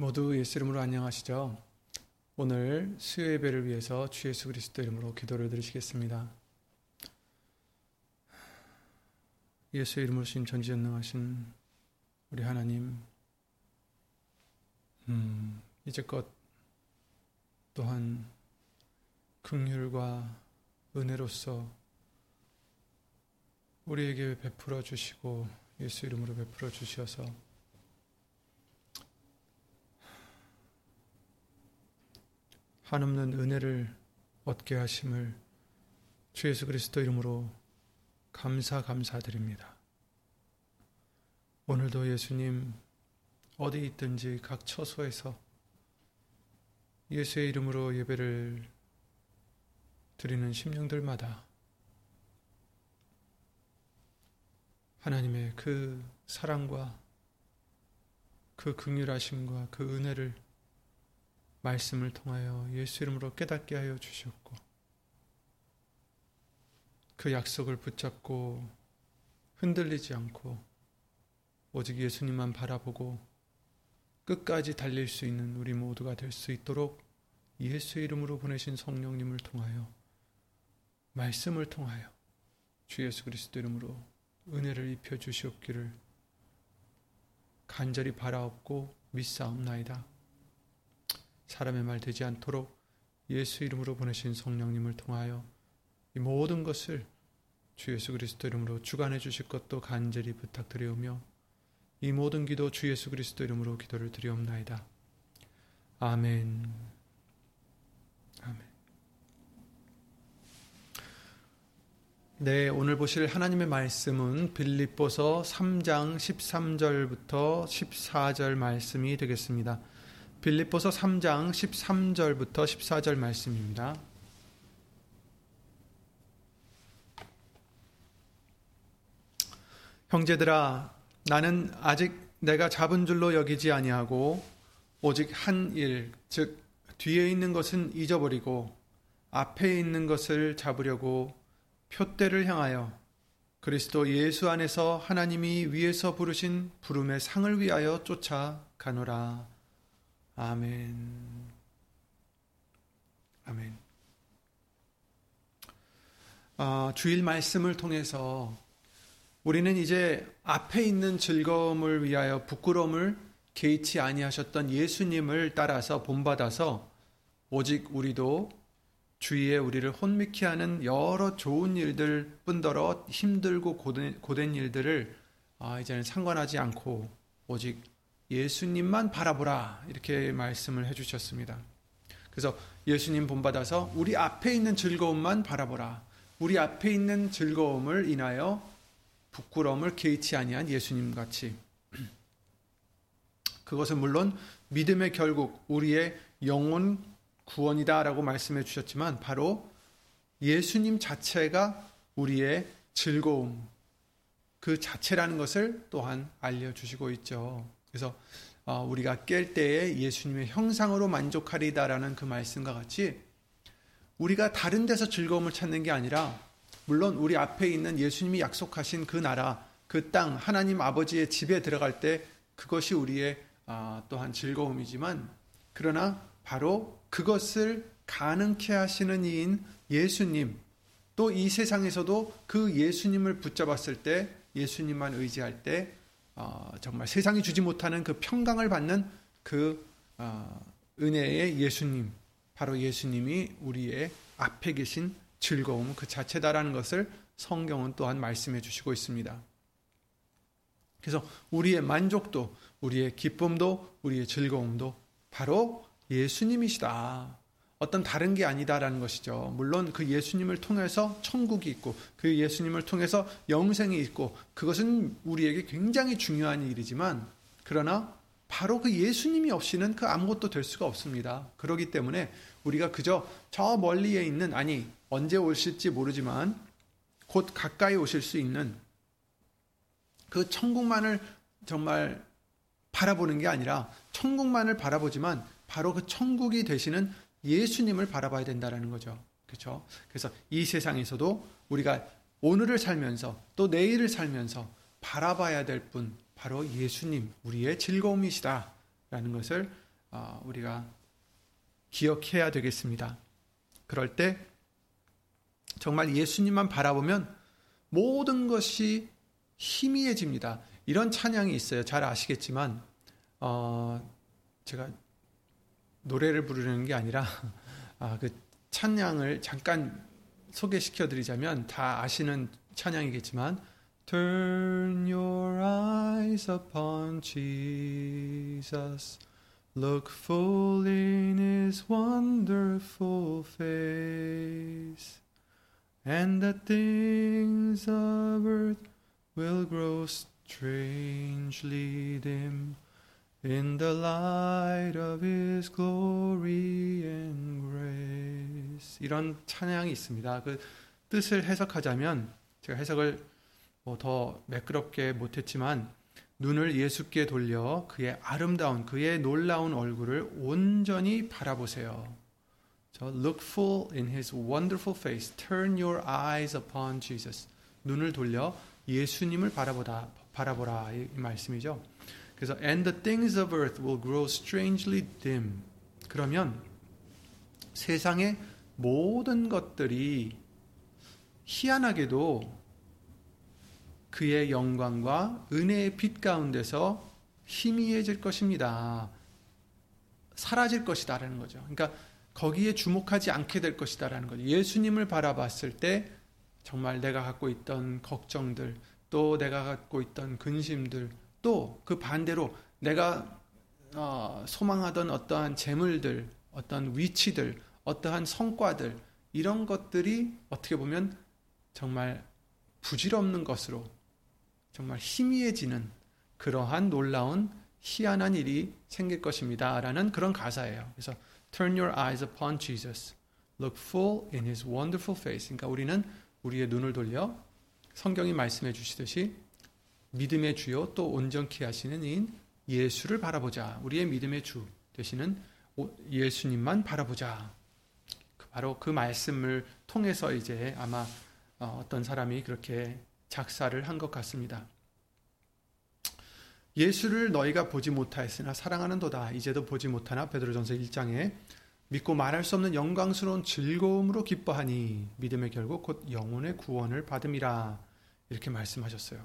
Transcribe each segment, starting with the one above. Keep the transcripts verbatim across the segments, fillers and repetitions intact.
모두 예수 이름으로 안녕하시죠. 오늘 수요 예배를 위해서 주 예수 그리스도 이름으로 기도를 드리시겠습니다. 예수의 이름으로 신 전지전능하신 우리 하나님, 음, 이제껏 또한 긍휼과 은혜로서 우리에게 베풀어 주시고 예수 이름으로 베풀어 주셔서 한없는 은혜를 얻게 하심을 주 예수 그리스도 이름으로 감사 감사드립니다. 오늘도 예수님 어디 있든지 각 처소에서 예수의 이름으로 예배를 드리는 심령들마다 하나님의 그 사랑과 그 긍휼하심과 그 은혜를 말씀을 통하여 예수 이름으로 깨닫게 하여 주셨고, 그 약속을 붙잡고 흔들리지 않고 오직 예수님만 바라보고 끝까지 달릴 수 있는 우리 모두가 될 수 있도록 예수 이름으로 보내신 성령님을 통하여, 말씀을 통하여 주 예수 그리스도 이름으로 은혜를 입혀 주시옵기를 간절히 바라옵고 믿사옵나이다. 사람의 말 되지 않도록 예수 이름으로 보내신 성령님을 통하여 이 모든 것을 주 예수 그리스도 이름으로 주관해 주실 것도 간절히 부탁드리오며, 이 모든 기도 주 예수 그리스도 이름으로 기도를 드리옵나이다. 아멘. 아멘. 네, 오늘 보실 하나님의 말씀은 빌립보서 삼 장 십삼 절부터 십사 절 말씀이 되겠습니다. 빌립보서 삼 장 십삼 절부터 십사 절 말씀입니다. 형제들아, 나는 아직 내가 잡은 줄로 여기지 아니하고 오직 한 일, 즉 뒤에 있는 것은 잊어버리고 앞에 있는 것을 잡으려고 표대를 향하여 그리스도 예수 안에서 하나님이 위에서 부르신 부름의 상을 위하여 쫓아가노라. 아멘. 아멘. 어, 주일 말씀을 통해서 우리는 이제 앞에 있는 즐거움을 위하여 부끄러움을 개의치 아니하셨던 예수님을 따라서 본받아서 오직 우리도 주위에 우리를 혼미케 하는 여러 좋은 일들 뿐더러 힘들고 고된, 고된 일들을 어, 이제는 상관하지 않고 오직 예수님만 바라보라, 이렇게 말씀을 해주셨습니다. 그래서 예수님 본받아서 우리 앞에 있는 즐거움만 바라보라, 우리 앞에 있는 즐거움을 인하여 부끄러움을 개의치 아니한 예수님같이, 그것은 물론 믿음의 결국 우리의 영혼 구원이다 라고 말씀해 주셨지만, 바로 예수님 자체가 우리의 즐거움 그 자체라는 것을 또한 알려주시고 있죠. 그래서 우리가 깰 때에 예수님의 형상으로 만족하리다라는 그 말씀과 같이, 우리가 다른 데서 즐거움을 찾는 게 아니라 물론 우리 앞에 있는 예수님이 약속하신 그 나라, 그 땅, 하나님 아버지의 집에 들어갈 때 그것이 우리의 또한 즐거움이지만, 그러나 바로 그것을 가능케 하시는 이인 예수님, 또 이 세상에서도 그 예수님을 붙잡았을 때, 예수님만 의지할 때 어, 정말 세상이 주지 못하는 그 평강을 받는 그 어, 은혜의 예수님, 바로 예수님이 우리의 앞에 계신 즐거움 그 자체다라는 것을 성경은 또한 말씀해 주시고 있습니다. 그래서 우리의 만족도, 우리의 기쁨도, 우리의 즐거움도 바로 예수님이시다, 어떤 다른 게 아니다라는 것이죠. 물론 그 예수님을 통해서 천국이 있고, 그 예수님을 통해서 영생이 있고, 그것은 우리에게 굉장히 중요한 일이지만, 그러나 바로 그 예수님이 없이는 그 아무것도 될 수가 없습니다. 그렇기 때문에 우리가 그저 저 멀리에 있는, 아니 언제 오실지 모르지만 곧 가까이 오실 수 있는 그 천국만을 정말 바라보는 게 아니라, 천국만을 바라보지만 바로 그 천국이 되시는 예수님을 바라봐야 된다라는 거죠. 그렇죠? 그래서 이 세상에서도 우리가 오늘을 살면서 또 내일을 살면서 바라봐야 될 분, 바로 예수님, 우리의 즐거움이시다라는 것을 우리가 기억해야 되겠습니다. 그럴 때 정말 예수님만 바라보면 모든 것이 희미해집니다. 이런 찬양이 있어요. 잘 아시겠지만 어, 제가 노래를 부르는 게 아니라 아, 그 찬양을 잠깐 소개시켜드리자면 다 아시는 찬양이겠지만 Turn your eyes upon Jesus Look full in his wonderful face And the things of earth will grow strangely dim In the light of his glory and grace 이런 찬양이 있습니다. 그 뜻을 해석하자면 제가 해석을 뭐 더 매끄럽게 못했지만 눈을 예수께 돌려 그의 아름다운 그의 놀라운 얼굴을 온전히 바라보세요. So look full in his wonderful face. Turn your eyes upon Jesus. 눈을 돌려 예수님을 바라보다, 바라보라 이 말씀이죠. 그래서 And the things of earth will grow strangely dim. 그러면 세상의 모든 것들이 희한하게도 그의 영광과 은혜의 빛 가운데서 희미해질 것입니다. 사라질 것이다 라는 거죠. 그러니까 거기에 주목하지 않게 될 것이다 라는 거죠. 예수님을 바라봤을 때 정말 내가 갖고 있던 걱정들, 또 내가 갖고 있던 근심들, 또 그 반대로 내가 어, 소망하던 어떠한 재물들, 어떠한 위치들, 어떠한 성과들 이런 것들이 어떻게 보면 정말 부질없는 것으로 정말 희미해지는 그러한 놀라운 희한한 일이 생길 것입니다. 라는 그런 가사예요. 그래서 Turn your eyes upon Jesus. Look full in his wonderful face. 그러니까 우리는 우리의 눈을 돌려 성경이 말씀해 주시듯이 믿음의 주요 또 온전케 하시는 이인 예수를 바라보자. 우리의 믿음의 주 되시는 예수님만 바라보자. 바로 그 말씀을 통해서 이제 아마 어떤 사람이 그렇게 작사를 한 것 같습니다. 예수를 너희가 보지 못하였으나 사랑하는 도다. 이제도 보지 못하나 베드로전서 일 장에 믿고 말할 수 없는 영광스러운 즐거움으로 기뻐하니 믿음의 결국 곧 영혼의 구원을 받음이라 이렇게 말씀하셨어요.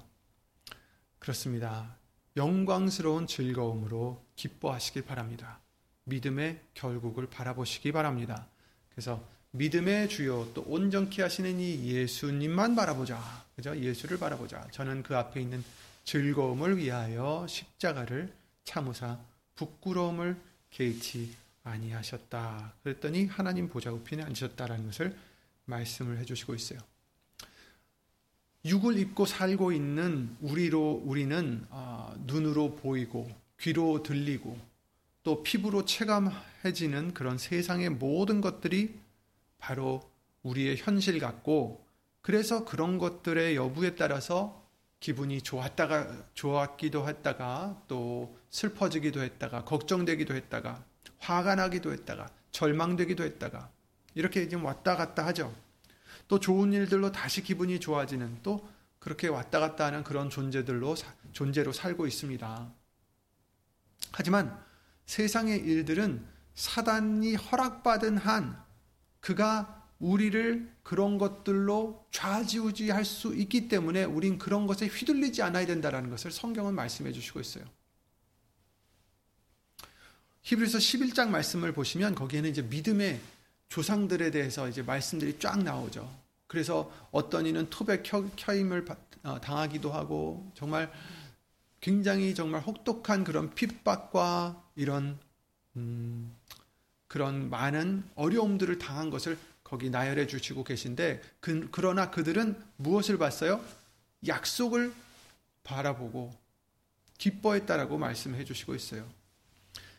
그렇습니다. 영광스러운 즐거움으로 기뻐하시길 바랍니다. 믿음의 결국을 바라보시기 바랍니다. 그래서 믿음의 주요 또 온전케 하시는 이 예수님만 바라보자. 그죠? 예수를 바라보자. 저는 그 앞에 있는 즐거움을 위하여 십자가를 참으사 부끄러움을 개의치 아니하셨다. 그랬더니 하나님 보좌 우편에 앉으셨다라는 것을 말씀을 해주시고 있어요. 육을 입고 살고 있는 우리로 우리는 어, 눈으로 보이고 귀로 들리고 또 피부로 체감해지는 그런 세상의 모든 것들이 바로 우리의 현실 같고 그래서 그런 것들의 여부에 따라서 기분이 좋았다가 좋았기도 했다가 또 슬퍼지기도 했다가 걱정되기도 했다가 화가 나기도 했다가 절망되기도 했다가 이렇게 지금 왔다 갔다 하죠. 또 좋은 일들로 다시 기분이 좋아지는 또 그렇게 왔다 갔다 하는 그런 존재들로 존재로 살고 있습니다. 하지만 세상의 일들은 사단이 허락받은 한 그가 우리를 그런 것들로 좌지우지할 수 있기 때문에 우린 그런 것에 휘둘리지 않아야 된다는 것을 성경은 말씀해 주시고 있어요. 히브리서 십일 장 말씀을 보시면 거기에는 이제 믿음의 조상들에 대해서 이제 말씀들이 쫙 나오죠. 그래서 어떤 이는 토백 켜임을 당하기도 하고 정말 굉장히 정말 혹독한 그런 핍박과 이런 음 그런 많은 어려움들을 당한 것을 거기 나열해 주시고 계신데 그, 그러나 그들은 무엇을 봤어요? 약속을 바라보고 기뻐했다라고 말씀해 주시고 있어요.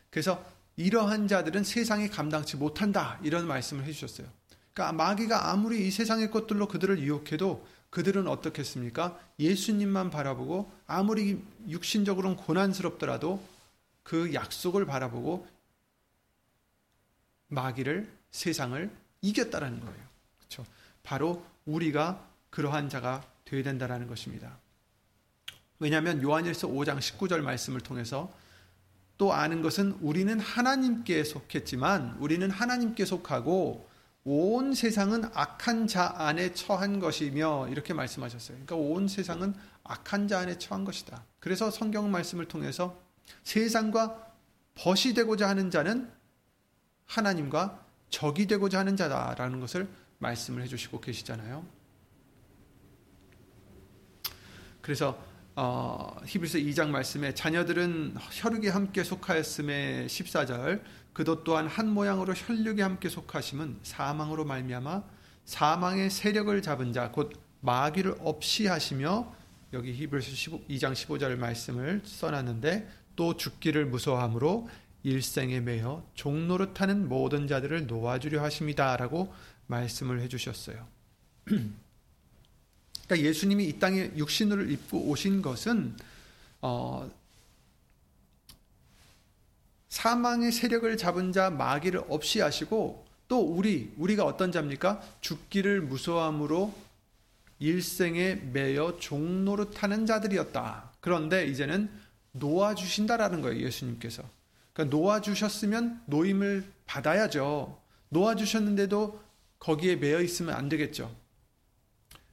그래서 이러한 자들은 세상에 감당치 못한다 이런 말씀을 해주셨어요. 그러니까 마귀가 아무리 이 세상의 것들로 그들을 유혹해도 그들은 어떻겠습니까? 예수님만 바라보고 아무리 육신적으로는 고난스럽더라도 그 약속을 바라보고 마귀를 세상을 이겼다라는 거예요. 그렇죠? 바로 우리가 그러한 자가 되어야 된다라는 것입니다. 왜냐하면 요한일서 오 장 십구 절 말씀을 통해서 또 아는 것은 우리는 하나님께 속했지만 우리는 하나님께 속하고 온 세상은 악한 자 안에 처한 것이며 이렇게 말씀하셨어요. 그러니까 온 세상은 악한 자 안에 처한 것이다. 그래서 성경 말씀을 통해서 세상과 벗이 되고자 하는 자는 하나님과 적이 되고자 하는 자다라는 것을 말씀을 해주시고 계시잖아요. 그래서 어, 히브리서 이 장 말씀에 자녀들은 혈육에 함께 속하였음에 십사 절 그도 또한 한 모양으로 혈육에 함께 속하심은 사망으로 말미암아 사망의 세력을 잡은 자 곧 마귀를 없이 하시며 여기 히브리서 이 장 십오 절 말씀을 써놨는데 또 죽기를 무서워함으로 일생에 매여 종노릇하는 모든 자들을 놓아주려 하심이다 라고 말씀을 해주셨어요. 그러니까 예수님이 이 땅에 육신을 입고 오신 것은 어, 사망의 세력을 잡은 자 마귀를 없이 하시고 또 우리, 우리가 어떤 자입니까? 죽기를 무서워함으로 일생에 매여 종노릇하는 자들이었다. 그런데 이제는 놓아주신다라는 거예요. 예수님께서. 그러니까 놓아주셨으면 노임을 받아야죠. 놓아주셨는데도 거기에 매여 있으면 안 되겠죠.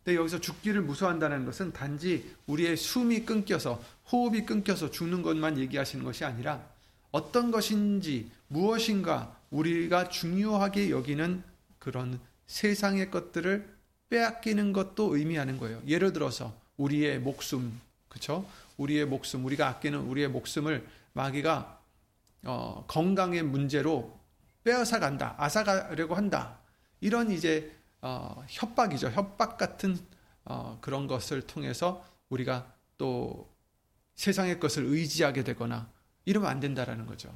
근데 여기서 죽기를 무서워한다는 것은 단지 우리의 숨이 끊겨서 호흡이 끊겨서 죽는 것만 얘기하시는 것이 아니라 어떤 것인지 무엇인가 우리가 중요하게 여기는 그런 세상의 것들을 빼앗기는 것도 의미하는 거예요. 예를 들어서 우리의 목숨, 그렇죠? 우리의 목숨, 우리가 아끼는 우리의 목숨을 마귀가 어, 건강의 문제로 빼앗아 간다, 앗아가려고 한다. 이런 이제 어, 협박이죠. 협박 같은 어, 그런 것을 통해서 우리가 또 세상의 것을 의지하게 되거나 이러면 안 된다라는 거죠.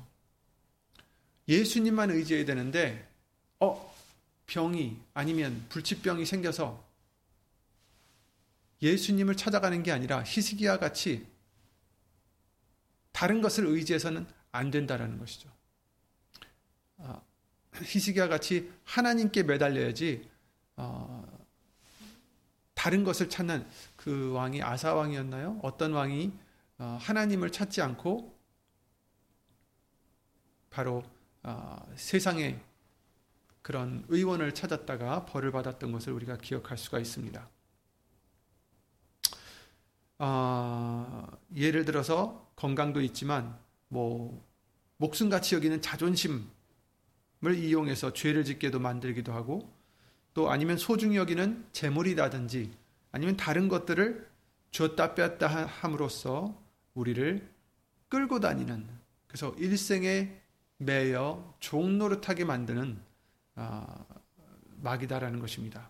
예수님만 의지해야 되는데 어 병이 아니면 불치병이 생겨서 예수님을 찾아가는 게 아니라 히스기야 같이 다른 것을 의지해서는 안 된다라는 것이죠. 어, 히스기야 같이 하나님께 매달려야지 어, 다른 것을 찾는 그 왕이 아사 왕이었나요? 어떤 왕이 어, 하나님을 찾지 않고 바로 어, 세상의 그런 의원을 찾았다가 벌을 받았던 것을 우리가 기억할 수가 있습니다. 어, 예를 들어서 건강도 있지만 뭐 목숨같이 여기는 자존심을 이용해서 죄를 짓게도 만들기도 하고 또 아니면 소중히 여기는 재물이라든지 아니면 다른 것들을 줬다 뺐다 함으로써 우리를 끌고 다니는 그래서 일생에 매여 종노릇하게 만드는 어, 마귀다라는 것입니다.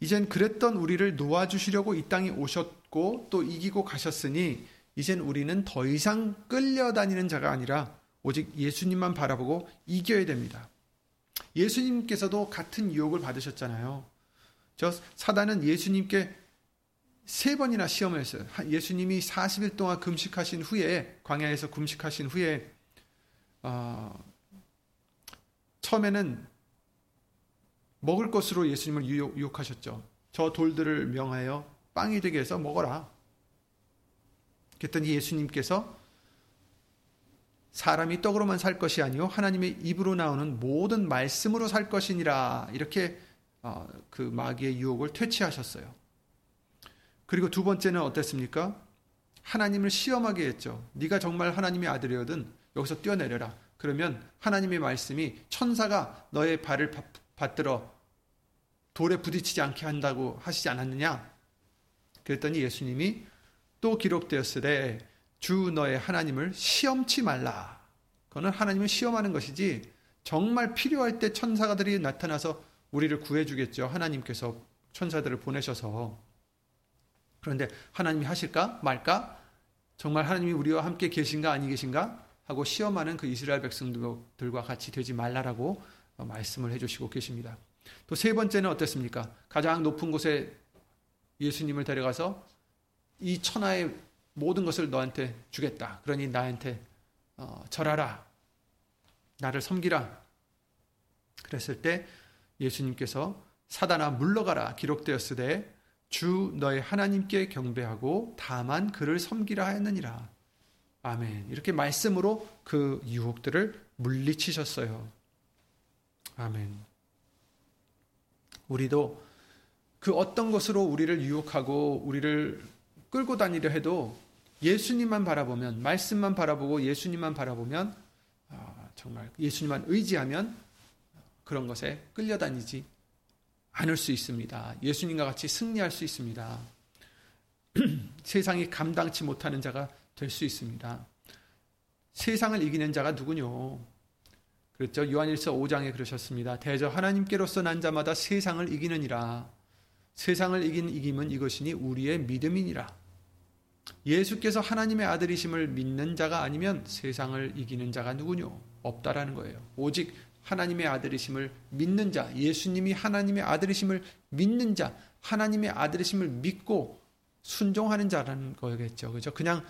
이젠 그랬던 우리를 놓아주시려고 이 땅에 오셨고 또 이기고 가셨으니 이젠 우리는 더 이상 끌려다니는 자가 아니라 오직 예수님만 바라보고 이겨야 됩니다. 예수님께서도 같은 유혹을 받으셨잖아요. 저 사단은 예수님께 세 번이나 시험을 했어요. 예수님이 사십 일 동안 금식하신 후에 광야에서 금식하신 후에 어, 처음에는 먹을 것으로 예수님을 유혹, 유혹하셨죠. 저 돌들을 명하여 빵이 되게 해서 먹어라. 그랬더니 예수님께서 사람이 떡으로만 살 것이 아니요 하나님의 입으로 나오는 모든 말씀으로 살 것이니라 이렇게 어, 그 마귀의 유혹을 퇴치하셨어요. 그리고 두 번째는 어땠습니까? 하나님을 시험하게 했죠. 네가 정말 하나님의 아들이거든 여기서 뛰어내려라. 그러면 하나님의 말씀이 천사가 너의 발을 바, 받들어 돌에 부딪히지 않게 한다고 하시지 않았느냐? 그랬더니 예수님이 또 기록되었으되 주 너의 하나님을 시험치 말라. 그거는 하나님을 시험하는 것이지 정말 필요할 때 천사들이 나타나서 우리를 구해주겠죠. 하나님께서 천사들을 보내셔서. 그런데 하나님이 하실까 말까? 정말 하나님이 우리와 함께 계신가 아니 계신가? 하고 시험하는 그 이스라엘 백성들과 같이 되지 말라라고 말씀을 해주시고 계십니다. 또 세 번째는 어땠습니까? 가장 높은 곳에 예수님을 데려가서 이 천하의 모든 것을 너한테 주겠다. 그러니 나한테 어, 절하라. 나를 섬기라. 그랬을 때 예수님께서 사단아 물러가라 기록되었으되 주 너의 하나님께 경배하고 다만 그를 섬기라 하였느니라. 아멘. 이렇게 말씀으로 그 유혹들을 물리치셨어요. 아멘. 우리도 그 어떤 것으로 우리를 유혹하고 우리를 끌고 다니려 해도 예수님만 바라보면, 말씀만 바라보고 예수님만 바라보면, 정말 예수님만 의지하면 그런 것에 끌려다니지 않을 수 있습니다. 예수님과 같이 승리할 수 있습니다. 세상이 감당치 못하는 자가 될 수 있습니다. 세상을 이기는 자가 누구뇨? 그렇죠. 요한일서 오 장에 그러셨습니다. 대저 하나님께로서 난 자마다 세상을 이기느니라. 세상을 이긴 이김은 이것이니 우리의 믿음이니라. 예수께서 하나님의 아들이심을 믿는 자가 아니면 세상을 이기는 자가 누구뇨? 없다라는 거예요. 오직 하나님의 아들이심을 믿는 자, 예수님이 하나님의 아들이심을 믿는 자, 하나님의 아들이심을 믿고 순종하는 자라는 거겠죠. 그렇죠? 그냥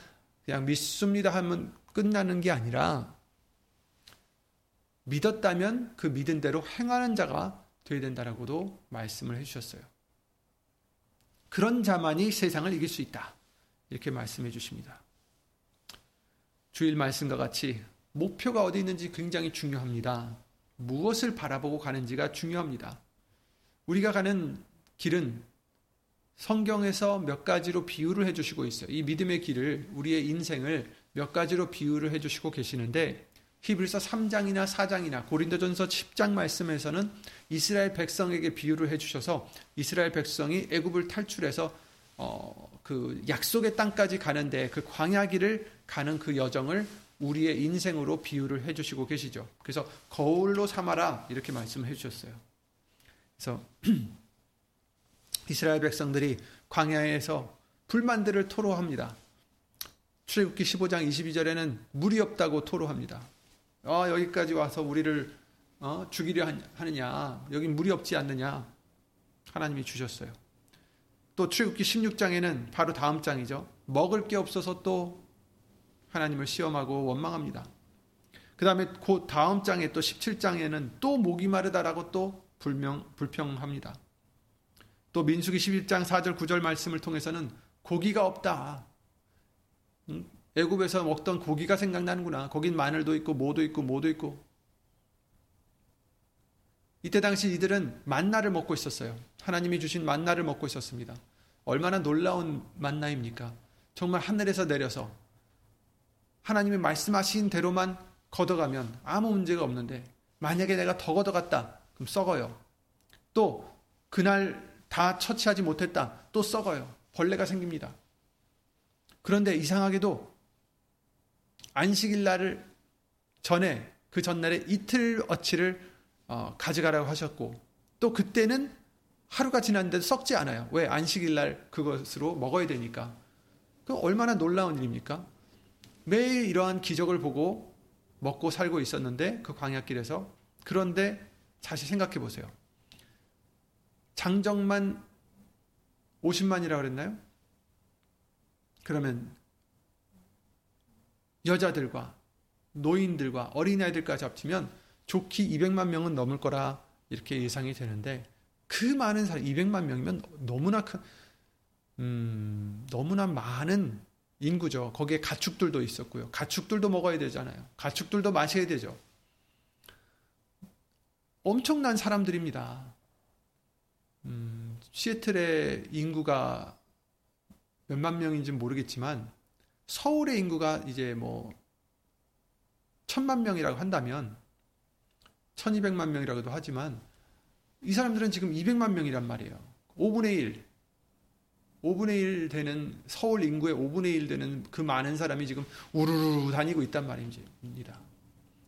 그냥 믿습니다 하면 끝나는 게 아니라 믿었다면 그 믿은 대로 행하는 자가 되어야 된다라고도 말씀을 해주셨어요. 그런 자만이 세상을 이길 수 있다. 이렇게 말씀해 주십니다. 주일 말씀과 같이 목표가 어디 있는지 굉장히 중요합니다. 무엇을 바라보고 가는지가 중요합니다. 우리가 가는 길은 성경에서 몇 가지로 비유를 해주시고 있어요. 이 믿음의 길을, 우리의 인생을 몇 가지로 비유를 해주시고 계시는데 히브리서 삼 장이나 사 장이나 고린도전서 십 장 말씀에서는 이스라엘 백성에게 비유를 해주셔서 이스라엘 백성이 애굽을 탈출해서 어, 그 약속의 땅까지 가는데 그 광야길을 가는 그 여정을 우리의 인생으로 비유를 해주시고 계시죠. 그래서 거울로 삼아라 이렇게 말씀해 주셨어요. 그래서 이스라엘 백성들이 광야에서 불만들을 토로합니다. 출애굽기 십오 장 이십이 절에는 물이 없다고 토로합니다. 어, 여기까지 와서 우리를 어, 죽이려 하느냐, 여기 물이 없지 않느냐. 하나님이 주셨어요. 또 출애굽기 십육 장에는 바로 다음 장이죠. 먹을 게 없어서 또 하나님을 시험하고 원망합니다. 그 다음에 그 다음 장에 또 십칠 장에는 또 목이 마르다라고 또 불명, 불평합니다. 또 민수기 십일 장 사 절 구 절 말씀을 통해서는 고기가 없다. 응? 애굽에서 먹던 고기가 생각나는구나. 거긴 마늘도 있고 모도 있고 모도 있고. 이때 당시 이들은 만나를 먹고 있었어요. 하나님이 주신 만나를 먹고 있었습니다. 얼마나 놀라운 만나입니까? 정말 하늘에서 내려서 하나님이 말씀하신 대로만 걷어가면 아무 문제가 없는데 만약에 내가 더 걷어갔다. 그럼 썩어요. 또 그날 다 처치하지 못했다. 또 썩어요. 벌레가 생깁니다. 그런데 이상하게도 안식일 날을 전에 그 전날에 이틀 어치를 어, 가져가라고 하셨고 또 그때는 하루가 지났는데도 썩지 않아요. 왜? 안식일 날 그것으로 먹어야 되니까. 그럼 얼마나 놀라운 일입니까? 매일 이러한 기적을 보고 먹고 살고 있었는데 그 광야길에서. 그런데 다시 생각해 보세요. 장정만 오십만이라고 그랬나요? 그러면 여자들과 노인들과 어린아이들까지 합치면 좋기 이백만 명은 넘을 거라 이렇게 예상이 되는데 그 많은 사람, 이백만 명이면 너무나 큰, 음, 너무나 많은 인구죠. 거기에 가축들도 있었고요. 가축들도 먹어야 되잖아요. 가축들도 마셔야 되죠. 엄청난 사람들입니다. 음, 시애틀의 인구가 몇만 명인지는 모르겠지만 서울의 인구가 이제 뭐 천만 명이라고 한다면 천이백만 명이라고도 하지만 이 사람들은 지금 이백만 명이란 말이에요. 오분의 일 되는 서울 인구의 오분의 일 되는 그 많은 사람이 지금 우르르 다니고 있단 말입니다.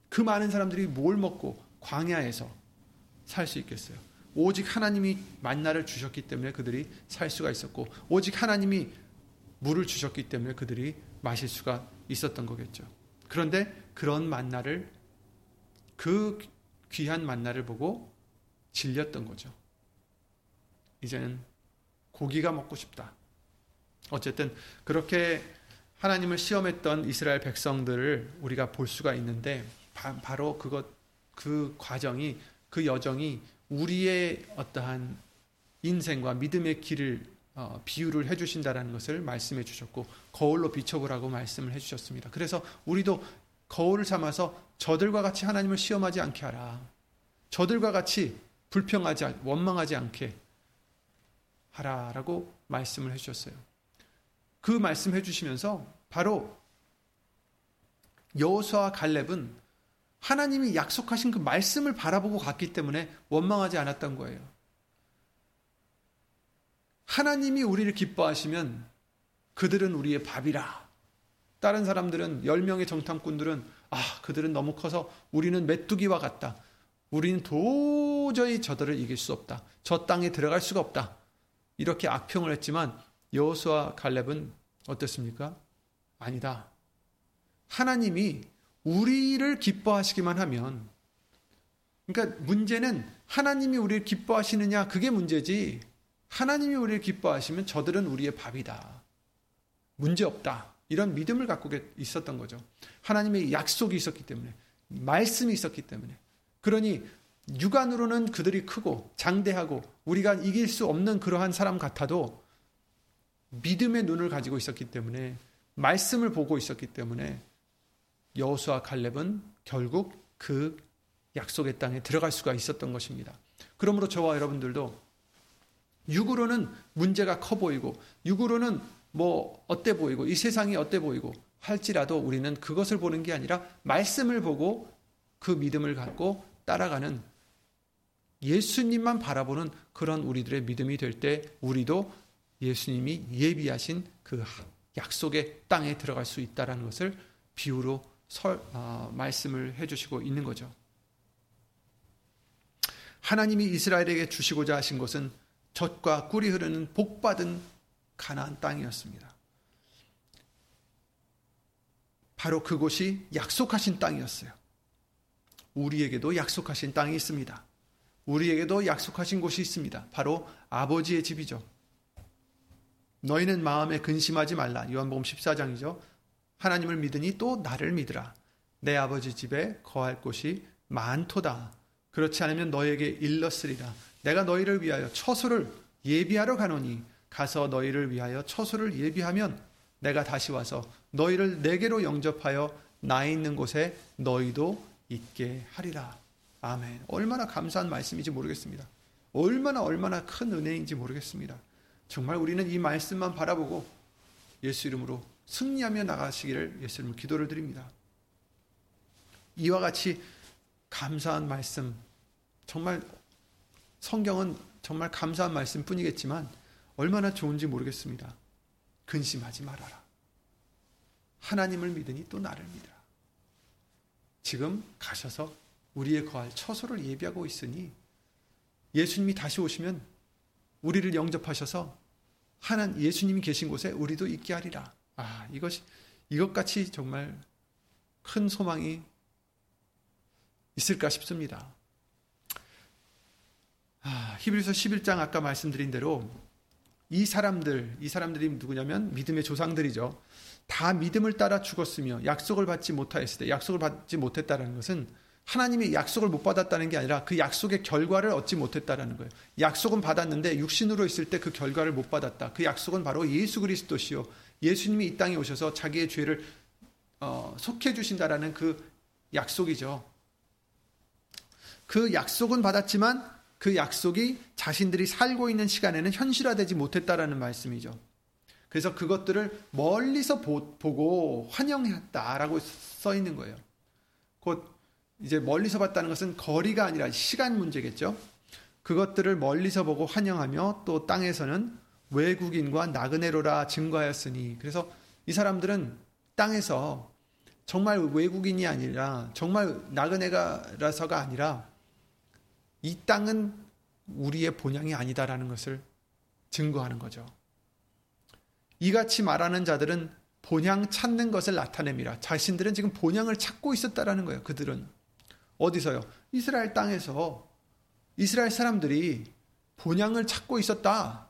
그 많은 사람들이 뭘 먹고 광야에서 살 수 있겠어요? 오직 하나님이 만나를 주셨기 때문에 그들이 살 수가 있었고 오직 하나님이 물을 주셨기 때문에 그들이 마실 수가 있었던 거겠죠. 그런데 그런 만나를, 그 귀한 만나를 보고 질렸던 거죠. 이제는 고기가 먹고 싶다. 어쨌든 그렇게 하나님을 시험했던 이스라엘 백성들을 우리가 볼 수가 있는데 바, 바로 그것, 그 과정이, 그 여정이 우리의 어떠한 인생과 믿음의 길을 어, 비유를 해주신다라는 것을 말씀해 주셨고 거울로 비춰보라고 말씀을 해주셨습니다. 그래서 우리도 거울을 삼아서 저들과 같이 하나님을 시험하지 않게 하라. 저들과 같이 불평하지 원망하지 않게 하라라고 말씀을 해주셨어요. 그 말씀 해주시면서 바로 여호수아와 갈렙은 하나님이 약속하신 그 말씀을 바라보고 갔기 때문에 원망하지 않았던 거예요. 하나님이 우리를 기뻐하시면 그들은 우리의 밥이라. 다른 사람들은 열 명의 정탐꾼들은 아 그들은 너무 커서 우리는 메뚜기와 같다. 우리는 도저히 저들을 이길 수 없다. 저 땅에 들어갈 수가 없다. 이렇게 악평을 했지만 여호수아 갈렙은 어땠습니까? 아니다. 하나님이 우리를 기뻐하시기만 하면, 그러니까 문제는 하나님이 우리를 기뻐하시느냐 그게 문제지, 하나님이 우리를 기뻐하시면 저들은 우리의 밥이다. 문제없다. 이런 믿음을 갖고 있었던 거죠. 하나님의 약속이 있었기 때문에, 말씀이 있었기 때문에. 그러니 육안으로는 그들이 크고 장대하고 우리가 이길 수 없는 그러한 사람 같아도 믿음의 눈을 가지고 있었기 때문에, 말씀을 보고 있었기 때문에 여호수아 갈렙은 결국 그 약속의 땅에 들어갈 수가 있었던 것입니다. 그러므로 저와 여러분들도 육으로는 문제가 커 보이고 육으로는 뭐 어때 보이고 이 세상이 어때 보이고 할지라도 우리는 그것을 보는 게 아니라 말씀을 보고 그 믿음을 갖고 따라가는, 예수님만 바라보는 그런 우리들의 믿음이 될 때 우리도 예수님이 예비하신 그 약속의 땅에 들어갈 수 있다는 것을 비유로 설, 어, 말씀을 해주시고 있는 거죠. 하나님이 이스라엘에게 주시고자 하신 것은 젖과 꿀이 흐르는 복받은 가나안 땅이었습니다. 바로 그곳이 약속하신 땅이었어요. 우리에게도 약속하신 땅이 있습니다. 우리에게도 약속하신 곳이 있습니다. 바로 아버지의 집이죠. 너희는 마음에 근심하지 말라. 요한복음 십사 장이죠. 하나님을 믿으니 또 나를 믿으라. 내 아버지 집에 거할 곳이 많도다. 그렇지 않으면 너희에게 일렀으리라. 내가 너희를 위하여 처소를 예비하러 가노니 가서 너희를 위하여 처소를 예비하면 내가 다시 와서 너희를 내게로 영접하여 나 있는 곳에 너희도 있게 하리라. 아멘. 얼마나 감사한 말씀인지 모르겠습니다. 얼마나 얼마나 큰 은혜인지 모르겠습니다. 정말 우리는 이 말씀만 바라보고 예수 이름으로 승리하며 나가시기를 예수 이름으로 기도를 드립니다. 이와 같이 감사한 말씀, 정말 성경은 정말 감사한 말씀뿐이겠지만 얼마나 좋은지 모르겠습니다. 근심하지 말아라. 하나님을 믿으니 또 나를 믿으라. 지금 가셔서 우리의 거할 처소를 예비하고 있으니 예수님이 다시 오시면 우리를 영접하셔서 하나님 예수님이 계신 곳에 우리도 있게 하리라. 아, 이것 이것같이 정말 큰 소망이 있을까 싶습니다. 아, 히브리서 십일 장 아까 말씀드린 대로 이 사람들, 이 사람들이 누구냐면 믿음의 조상들이죠. 다 믿음을 따라 죽었으며 약속을 받지 못하였을 때, 약속을 받지 못했다라는 것은 하나님이 약속을 못 받았다는 게 아니라 그 약속의 결과를 얻지 못했다라는 거예요. 약속은 받았는데 육신으로 있을 때 그 결과를 못 받았다. 그 약속은 바로 예수 그리스도시요, 예수님이 이 땅에 오셔서 자기의 죄를 어, 속해 주신다라는 그 약속이죠. 그 약속은 받았지만 그 약속이 자신들이 살고 있는 시간에는 현실화되지 못했다라는 말씀이죠. 그래서 그것들을 멀리서 보, 보고 환영했다라고 써 있는 거예요. 곧 이제 멀리서 봤다는 것은 거리가 아니라 시간 문제겠죠. 그것들을 멀리서 보고 환영하며 또 땅에서는 외국인과 나그네로라 증거하였으니, 그래서 이 사람들은 땅에서 정말 외국인이 아니라 정말 나그네라서가 아니라 이 땅은 우리의 본향이 아니다라는 것을 증거하는 거죠. 이같이 말하는 자들은 본향 찾는 것을 나타냅니다. 자신들은 지금 본향을 찾고 있었다라는 거예요. 그들은 어디서요? 이스라엘 땅에서 이스라엘 사람들이 본향을 찾고 있었다.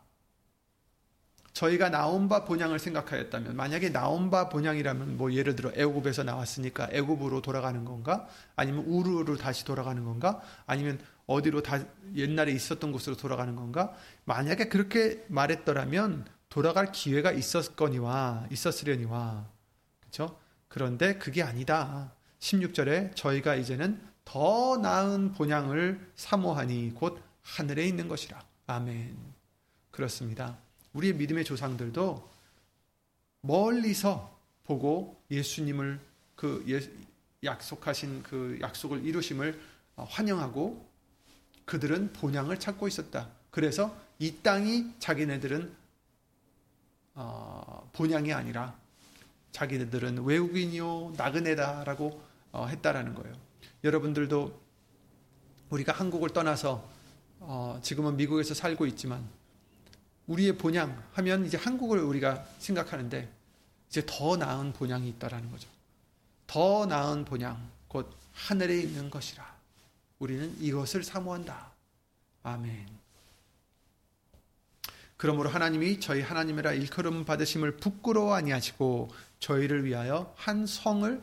저희가 나온 바 본향을 생각하였다면, 만약에 나온 바 본향이라면 뭐 예를 들어 애굽에서 나왔으니까 애굽으로 돌아가는 건가? 아니면 우르로 다시 돌아가는 건가? 아니면 어디로 다 옛날에 있었던 곳으로 돌아가는 건가? 만약에 그렇게 말했더라면 돌아갈 기회가 있었거니와 있었으려니와. 그렇죠? 그런데 그게 아니다. 십육 절에 저희가 이제는 더 나은 본향을 사모하니 곧 하늘에 있는 것이라. 아멘. 그렇습니다. 우리의 믿음의 조상들도 멀리서 보고 예수님을 그 예, 약속하신 그 약속을 이루심을 환영하고 그들은 본향을 찾고 있었다. 그래서 이 땅이 자기네들은 어, 본향이 아니라 자기네들은 외국인이요 나그네다라고 어, 했다라는 거예요. 여러분들도 우리가 한국을 떠나서 어, 지금은 미국에서 살고 있지만 우리의 본향 하면 이제 한국을 우리가 생각하는데 이제 더 나은 본향이 있다라는 거죠. 더 나은 본향 곧 하늘에 있는 것이라. 우리는 이것을 사모한다. 아멘. 그러므로 하나님이 저희 하나님이라 일컬음 받으심을 부끄러워 아니하시고 저희를 위하여 한 성을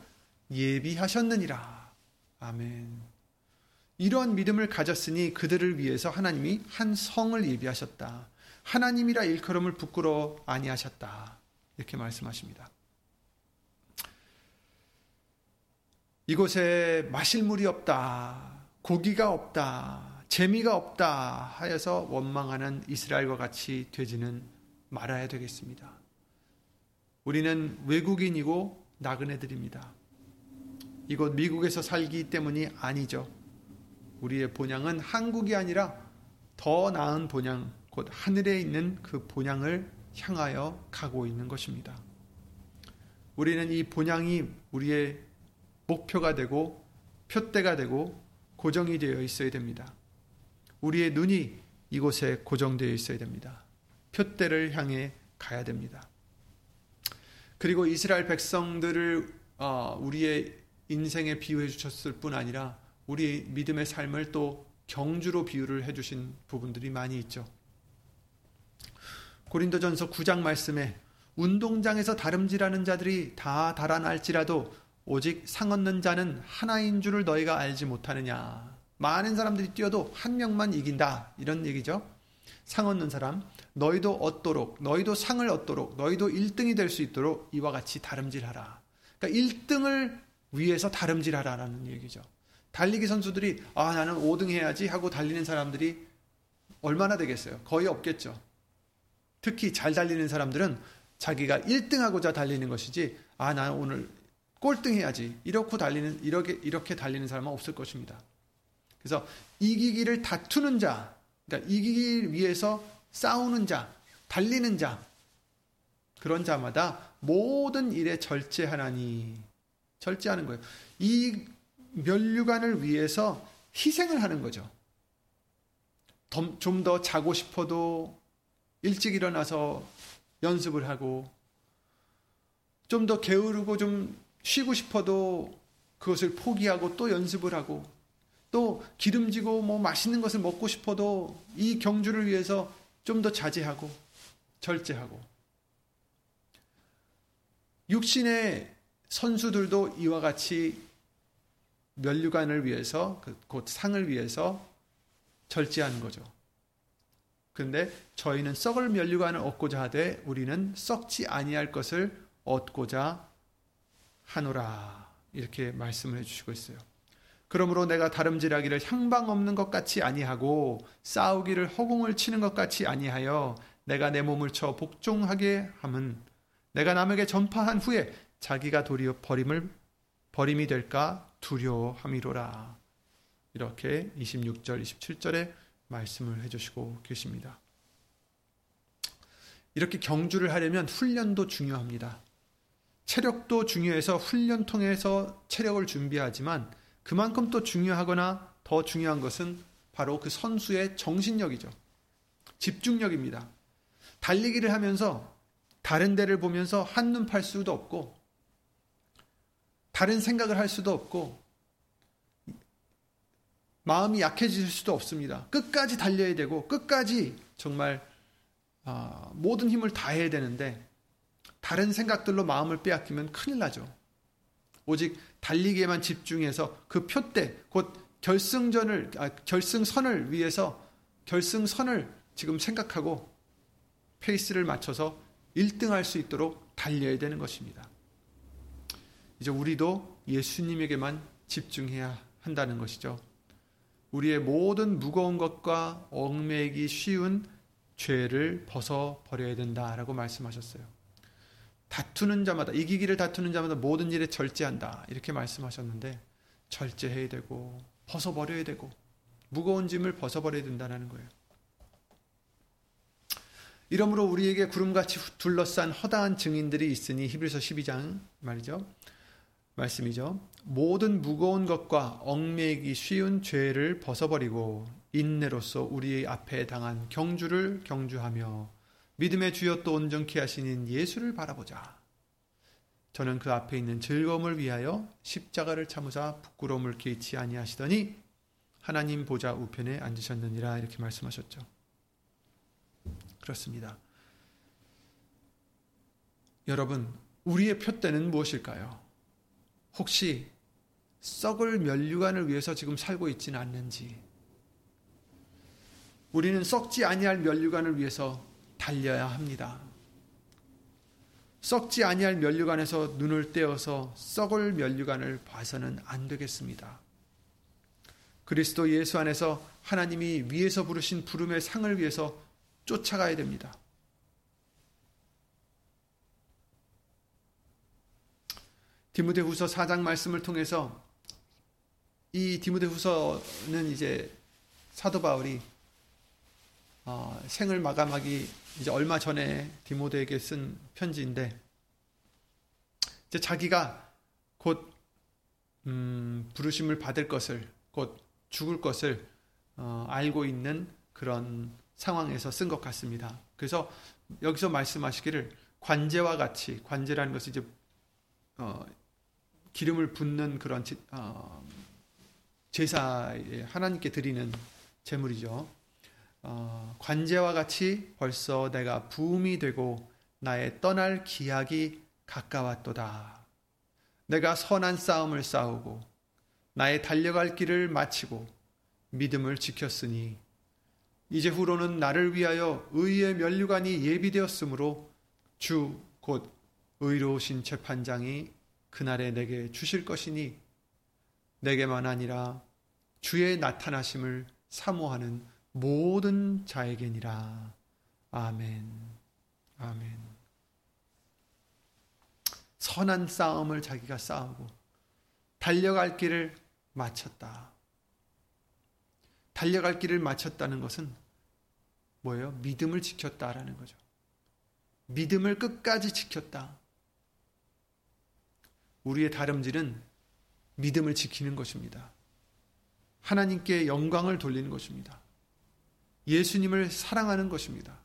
예비하셨느니라. 아멘. 이런 믿음을 가졌으니 그들을 위해서 하나님이 한 성을 예비하셨다. 하나님이라 일컬음을 부끄러워 아니하셨다. 이렇게 말씀하십니다. 이곳에 마실 물이 없다. 고기가 없다. 재미가 없다. 하여서 원망하는 이스라엘과 같이 되지는 말아야 되겠습니다. 우리는 외국인이고 나그네들입니다. 이곳 미국에서 살기 때문이 아니죠. 우리의 본향은 한국이 아니라 더 나은 본향, 곧 하늘에 있는 그 본향을 향하여 가고 있는 것입니다. 우리는 이 본향이 우리의 목표가 되고 표대가 되고 고정이 되어 있어야 됩니다. 우리의 눈이 이곳에 고정되어 있어야 됩니다. 표대를 향해 가야 됩니다. 그리고 이스라엘 백성들을 우리의 인생에 비유해 주셨을 뿐 아니라 우리의 믿음의 삶을 또 경주로 비유를 해 주신 부분들이 많이 있죠. 고린도전서 구 장 말씀에 운동장에서 다름질하는 자들이 다 달아날지라도 오직 상 얻는 자는 하나인 줄을 너희가 알지 못하느냐. 많은 사람들이 뛰어도 한 명만 이긴다. 이런 얘기죠. 상 얻는 사람, 너희도 얻도록, 너희도 상을 얻도록, 너희도 일 등이 될 수 있도록 이와 같이 다름질하라. 그러니까 일 등을 위해서 다름질하라라는 얘기죠. 달리기 선수들이 아 나는 오 등 해야지 하고 달리는 사람들이 얼마나 되겠어요? 거의 없겠죠. 특히 잘 달리는 사람들은 자기가 일 등하고자 달리는 것이지 아 나는 오늘 꼴등해야지 이렇게 달리는 이렇게 이렇게 달리는 사람은 없을 것입니다. 그래서 이기기를 다투는 자, 그러니까 이기기 위해서 싸우는 자, 달리는 자 그런 자마다 모든 일에 절제하나니 절제하는 거예요. 이 면류관을 위해서 희생을 하는 거죠. 좀 더 자고 싶어도 일찍 일어나서 연습을 하고 좀 더 게으르고 좀 쉬고 싶어도 그것을 포기하고 또 연습을 하고 또 기름지고 뭐 맛있는 것을 먹고 싶어도 이 경주를 위해서 좀 더 자제하고 절제하고 육신의 선수들도 이와 같이 면류관을 위해서 곧 상을 위해서 절제하는 거죠. 그런데 저희는 썩을 면류관을 얻고자 하되 우리는 썩지 아니할 것을 얻고자 하노라. 이렇게 말씀을 해주시고 있어요. 그러므로 내가 다름질하기를 향방 없는 것 같이 아니하고 싸우기를 허공을 치는 것 같이 아니하여 내가 내 몸을 쳐 복종하게 함은 내가 남에게 전파한 후에 자기가 도리어 버림을 버림이 될까 두려워함이로라. 이렇게 이십육 절, 이십칠 절에 말씀을 해주시고 계십니다. 이렇게 경주를 하려면 훈련도 중요합니다. 체력도 중요해서 훈련 통해서 체력을 준비하지만 그만큼 또 중요하거나 더 중요한 것은 바로 그 선수의 정신력이죠. 집중력입니다. 달리기를 하면서 다른 데를 보면서 한눈 팔 수도 없고 다른 생각을 할 수도 없고 마음이 약해질 수도 없습니다. 끝까지 달려야 되고 끝까지 정말 아, 모든 힘을 다해야 되는데 다른 생각들로 마음을 빼앗기면 큰일 나죠. 오직 달리기에만 집중해서 그 표대, 곧 결승전을, 아, 결승선을 위해서 결승선을 지금 생각하고 페이스를 맞춰서 일 등 할 수 있도록 달려야 되는 것입니다. 이제 우리도 예수님에게만 집중해야 한다는 것이죠. 우리의 모든 무거운 것과 얽매이기 쉬운 죄를 벗어버려야 된다라고 말씀하셨어요. 다투는 자마다, 이기기를 다투는 자마다 모든 일에 절제한다 이렇게 말씀하셨는데, 절제해야 되고 벗어버려야 되고 무거운 짐을 벗어버려야 된다는 거예요. 이러므로 우리에게 구름같이 둘러싼 허다한 증인들이 있으니, 히브리서 십이 장 말이죠. 말씀이죠. 모든 무거운 것과 얽매이기 쉬운 죄를 벗어버리고 인내로써 우리의 앞에 당한 경주를 경주하며 믿음의 주여 또 온전케 하시는 예수를 바라보자. 저는 그 앞에 있는 즐거움을 위하여 십자가를 참으사 부끄러움을 개의치 아니하시더니 하나님 보좌 우편에 앉으셨느니라 이렇게 말씀하셨죠. 그렇습니다. 여러분, 우리의 표대는 무엇일까요? 혹시 썩을 면류관을 위해서 지금 살고 있지는 않는지, 우리는 썩지 아니할 면류관을 위해서 달려야 합니다. 썩지 아니할 면류관에서 눈을 떼어서 썩을 면류관을 봐서는 안 되겠습니다. 그리스도 예수 안에서 하나님이 위에서 부르신 부름의 상을 위해서 쫓아가야 됩니다. 디모데후서 사 장 말씀을 통해서, 이 디모데후서는 이제 사도 바울이 어, 생을 마감하기 이제 얼마 전에 디모데에게 쓴 편지인데, 이제 자기가 곧 음, 부르심을 받을 것을, 곧 죽을 것을 어, 알고 있는 그런 상황에서 쓴 것 같습니다. 그래서 여기서 말씀하시기를 관제와 같이, 관제라는 것은 이제 어, 기름을 붓는 그런 제사에 하나님께 드리는 제물이죠. 관제와 같이 벌써 내가 부음이 되고 나의 떠날 기약이 가까웠도다. 내가 선한 싸움을 싸우고 나의 달려갈 길을 마치고 믿음을 지켰으니 이제 후로는 나를 위하여 의의 면류관이 예비되었으므로 주 곧 의로우신 재판장이 그날에 내게 주실 것이니 내게만 아니라 주의 나타나심을 사모하는 모든 자에게니라. 아멘. 아멘. 선한 싸움을 자기가 싸우고 달려갈 길을 마쳤다. 달려갈 길을 마쳤다는 것은 뭐예요? 믿음을 지켰다라는 거죠. 믿음을 끝까지 지켰다. 우리의 다름질은 믿음을 지키는 것입니다. 하나님께 영광을 돌리는 것입니다. 예수님을 사랑하는 것입니다.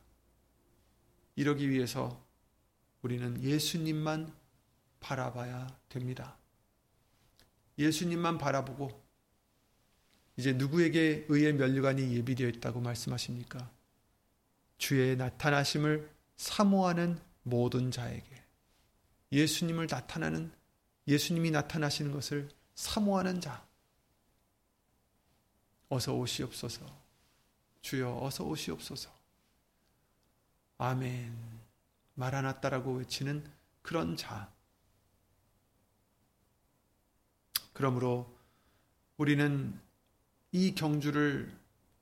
이러기 위해서 우리는 예수님만 바라봐야 됩니다. 예수님만 바라보고, 이제 누구에게 의의 면류관이 예비되어 있다고 말씀하십니까? 주의 나타나심을 사모하는 모든 자에게. 예수님을 나타나는 예수님이 나타나시는 것을 사모하는 자. 어서 오시옵소서. 주여 어서 오시옵소서. 아멘. 마라나타라고 외치는 그런 자. 그러므로 우리는 이 경주를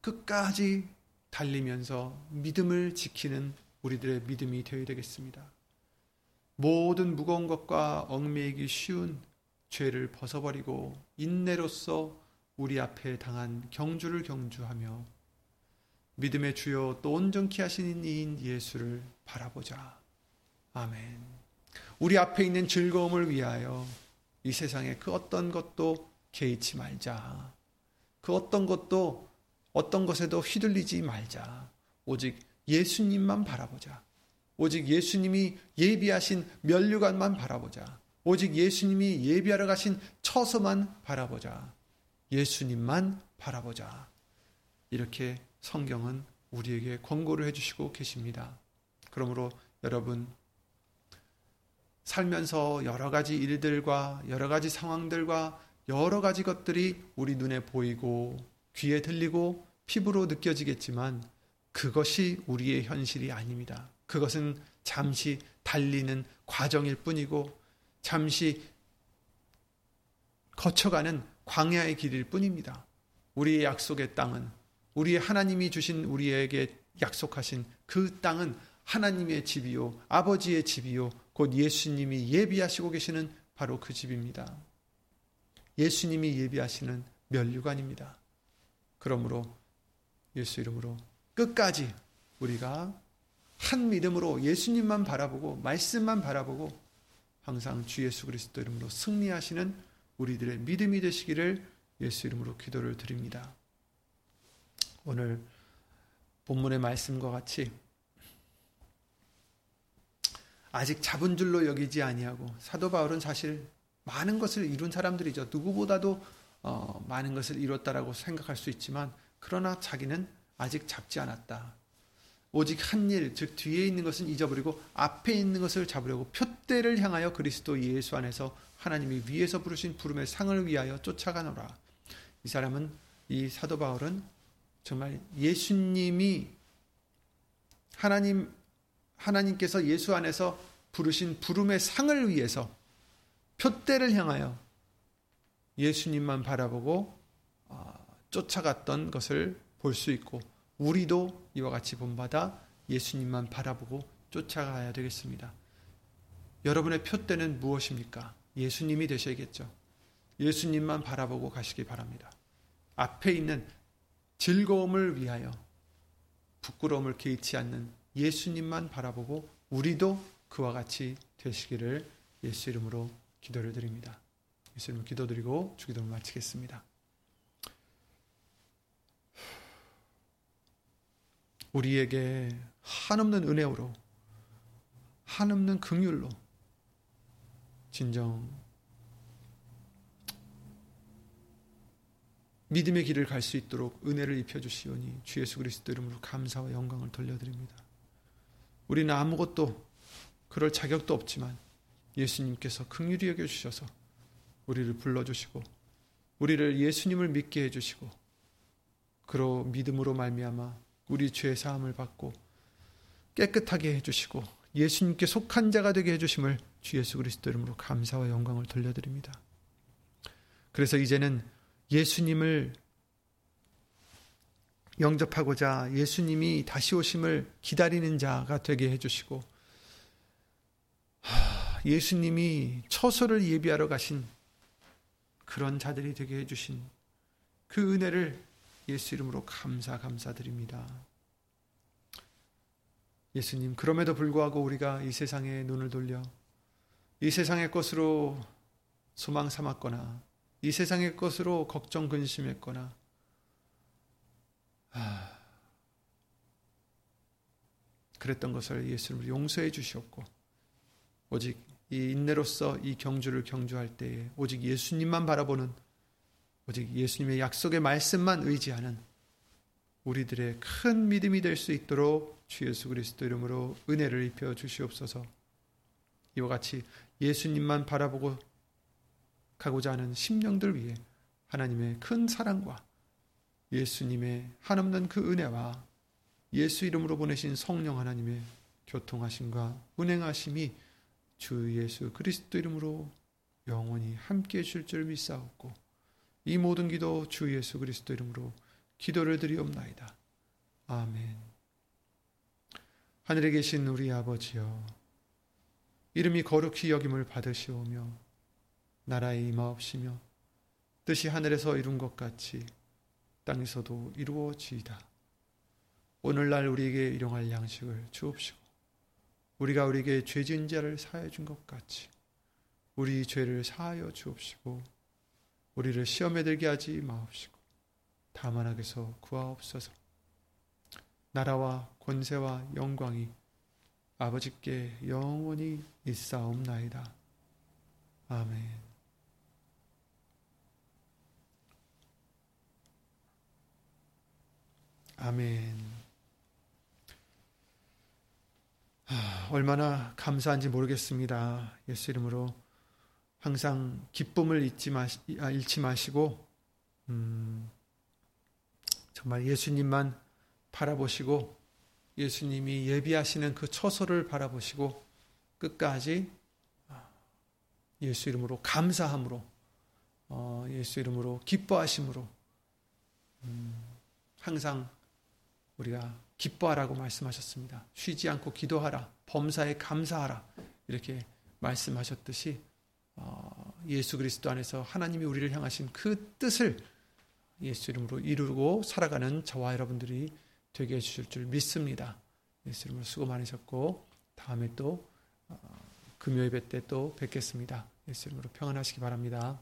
끝까지 달리면서 믿음을 지키는 우리들의 믿음이 되어야 되겠습니다. 모든 무거운 것과 얽매이기 쉬운 죄를 벗어버리고 인내로써 우리 앞에 당한 경주를 경주하며 믿음의 주여 또 온전케 하시는 이인 예수를 바라보자. 아멘. 우리 앞에 있는 즐거움을 위하여 이 세상에 그 어떤 것도 개의치 말자. 그 어떤 것도, 어떤 것에도 휘둘리지 말자. 오직 예수님만 바라보자. 오직 예수님이 예비하신 면류관만 바라보자. 오직 예수님이 예비하러 가신 처소만 바라보자. 예수님만 바라보자. 이렇게 성경은 우리에게 권고를 해주시고 계십니다. 그러므로 여러분, 살면서 여러 가지 일들과 여러 가지 상황들과 여러 가지 것들이 우리 눈에 보이고 귀에 들리고 피부로 느껴지겠지만 그것이 우리의 현실이 아닙니다. 그것은 잠시 달리는 과정일 뿐이고 잠시 거쳐가는 광야의 길일 뿐입니다. 우리의 약속의 땅은, 우리의 하나님이 주신 우리에게 약속하신 그 땅은 하나님의 집이요 아버지의 집이요 곧 예수님이 예비하시고 계시는 바로 그 집입니다. 예수님이 예비하시는 면류관입니다. 그러므로 예수 이름으로 끝까지 우리가 한 믿음으로 예수님만 바라보고 말씀만 바라보고 항상 주 예수 그리스도 이름으로 승리하시는 우리들의 믿음이 되시기를 예수 이름으로 기도를 드립니다. 오늘 본문의 말씀과 같이 아직 잡은 줄로 여기지 아니하고, 사도 바울은 사실 많은 것을 이룬 사람들이죠. 누구보다도 어, 많은 것을 이뤘다라고 생각할 수 있지만 그러나 자기는 아직 잡지 않았다. 오직 한 일, 즉 뒤에 있는 것은 잊어버리고 앞에 있는 것을 잡으려고 푯대를 향하여 그리스도 예수 안에서 하나님이 위에서 부르신 부름의 상을 위하여 쫓아가노라. 이 사람은, 이 사도 바울은 정말 예수님이 하나님 하나님께서 예수 안에서 부르신 부름의 상을 위해서 푯대를 향하여 예수님만 바라보고 쫓아갔던 것을 볼 수 있고, 우리도 이와 같이 본받아 예수님만 바라보고 쫓아가야 되겠습니다. 여러분의 푯대는 무엇입니까? 예수님이 되셔야겠죠. 예수님만 바라보고 가시기 바랍니다. 앞에 있는 즐거움을 위하여 부끄러움을 개의치 않는 예수님만 바라보고 우리도 그와 같이 되시기를 예수 이름으로 기도를 드립니다. 예수 이름으로 기도드리고 주기도를 마치겠습니다. 우리에게 한없는 은혜로, 한없는 긍휼로 진정 믿음의 길을 갈 수 있도록 은혜를 입혀주시오니 주 예수 그리스도 이름으로 감사와 영광을 돌려드립니다. 우리는 아무것도 그럴 자격도 없지만 예수님께서 긍휼히 여겨주셔서 우리를 불러주시고 우리를 예수님을 믿게 해주시고 그로 믿음으로 말미암아 우리 죄 사함을 받고 깨끗하게 해주시고 예수님께 속한 자가 되게 해주심을 주 예수 그리스도 이름으로 감사와 영광을 돌려드립니다. 그래서 이제는 예수님을 영접하고자 예수님이 다시 오심을 기다리는 자가 되게 해주시고 예수님이 처소를 예비하러 가신 그런 자들이 되게 해주신 그 은혜를 예수 이름으로 감사 감사드립니다. 예수님, 그럼에도 불구하고 우리가 이 세상에 눈을 돌려 이 세상의 것으로 소망 삼았거나 이 세상의 것으로 걱정 근심했거나 아, 그랬던 것을 예수님을 용서해 주시옵고 오직 이 인내로서 이 경주를 경주할 때에 오직 예수님만 바라보는, 오직 예수님의 약속의 말씀만 의지하는 우리들의 큰 믿음이 될 수 있도록 주 예수 그리스도 이름으로 은혜를 입혀 주시옵소서. 이와 같이 예수님만 바라보고 가고자 하는 심령들 위해 하나님의 큰 사랑과 예수님의 한없는 그 은혜와 예수 이름으로 보내신 성령 하나님의 교통하심과 운행하심이 주 예수 그리스도 이름으로 영원히 함께해 주실 줄 믿사옵고 이 모든 기도 주 예수 그리스도 이름으로 기도를 드리옵나이다. 아멘. 하늘에 계신 우리 아버지여, 이름이 거룩히 여김을 받으시오며 나라에 임하옵시며 뜻이 하늘에서 이룬 것 같이 땅에서도 이루어지이다. 오늘날 우리에게 일용할 양식을 주옵시고 우리가 우리에게 죄진 자를 사해 준 것 같이 우리 죄를 사하여 주옵시고 우리를 시험에 들게 하지 마옵시고 다만 악에서 구하옵소서. 나라와 권세와 영광이 아버지께 영원히 있사옵나이다. 아멘. 아멘. 얼마나 감사한지 모르겠습니다. 예수 이름으로 항상 기쁨을 잊지 마시, 잃지 마시고 음, 정말 예수님만 바라보시고 예수님이 예비하시는 그 처소를 바라보시고 끝까지 예수 이름으로 감사함으로 어, 예수 이름으로 기뻐하심으로 음, 항상 우리가 기뻐하라고 말씀하셨습니다. 쉬지 않고 기도하라, 범사에 감사하라 이렇게 말씀하셨듯이 어, 예수 그리스도 안에서 하나님이 우리를 향하신 그 뜻을 예수 이름으로 이루고 살아가는 저와 여러분들이 되게 해주실 줄 믿습니다. 예수 이름으로 수고 많으셨고 다음에 또 어, 금요 예배 때 또 뵙겠습니다. 예수 이름으로 평안하시기 바랍니다.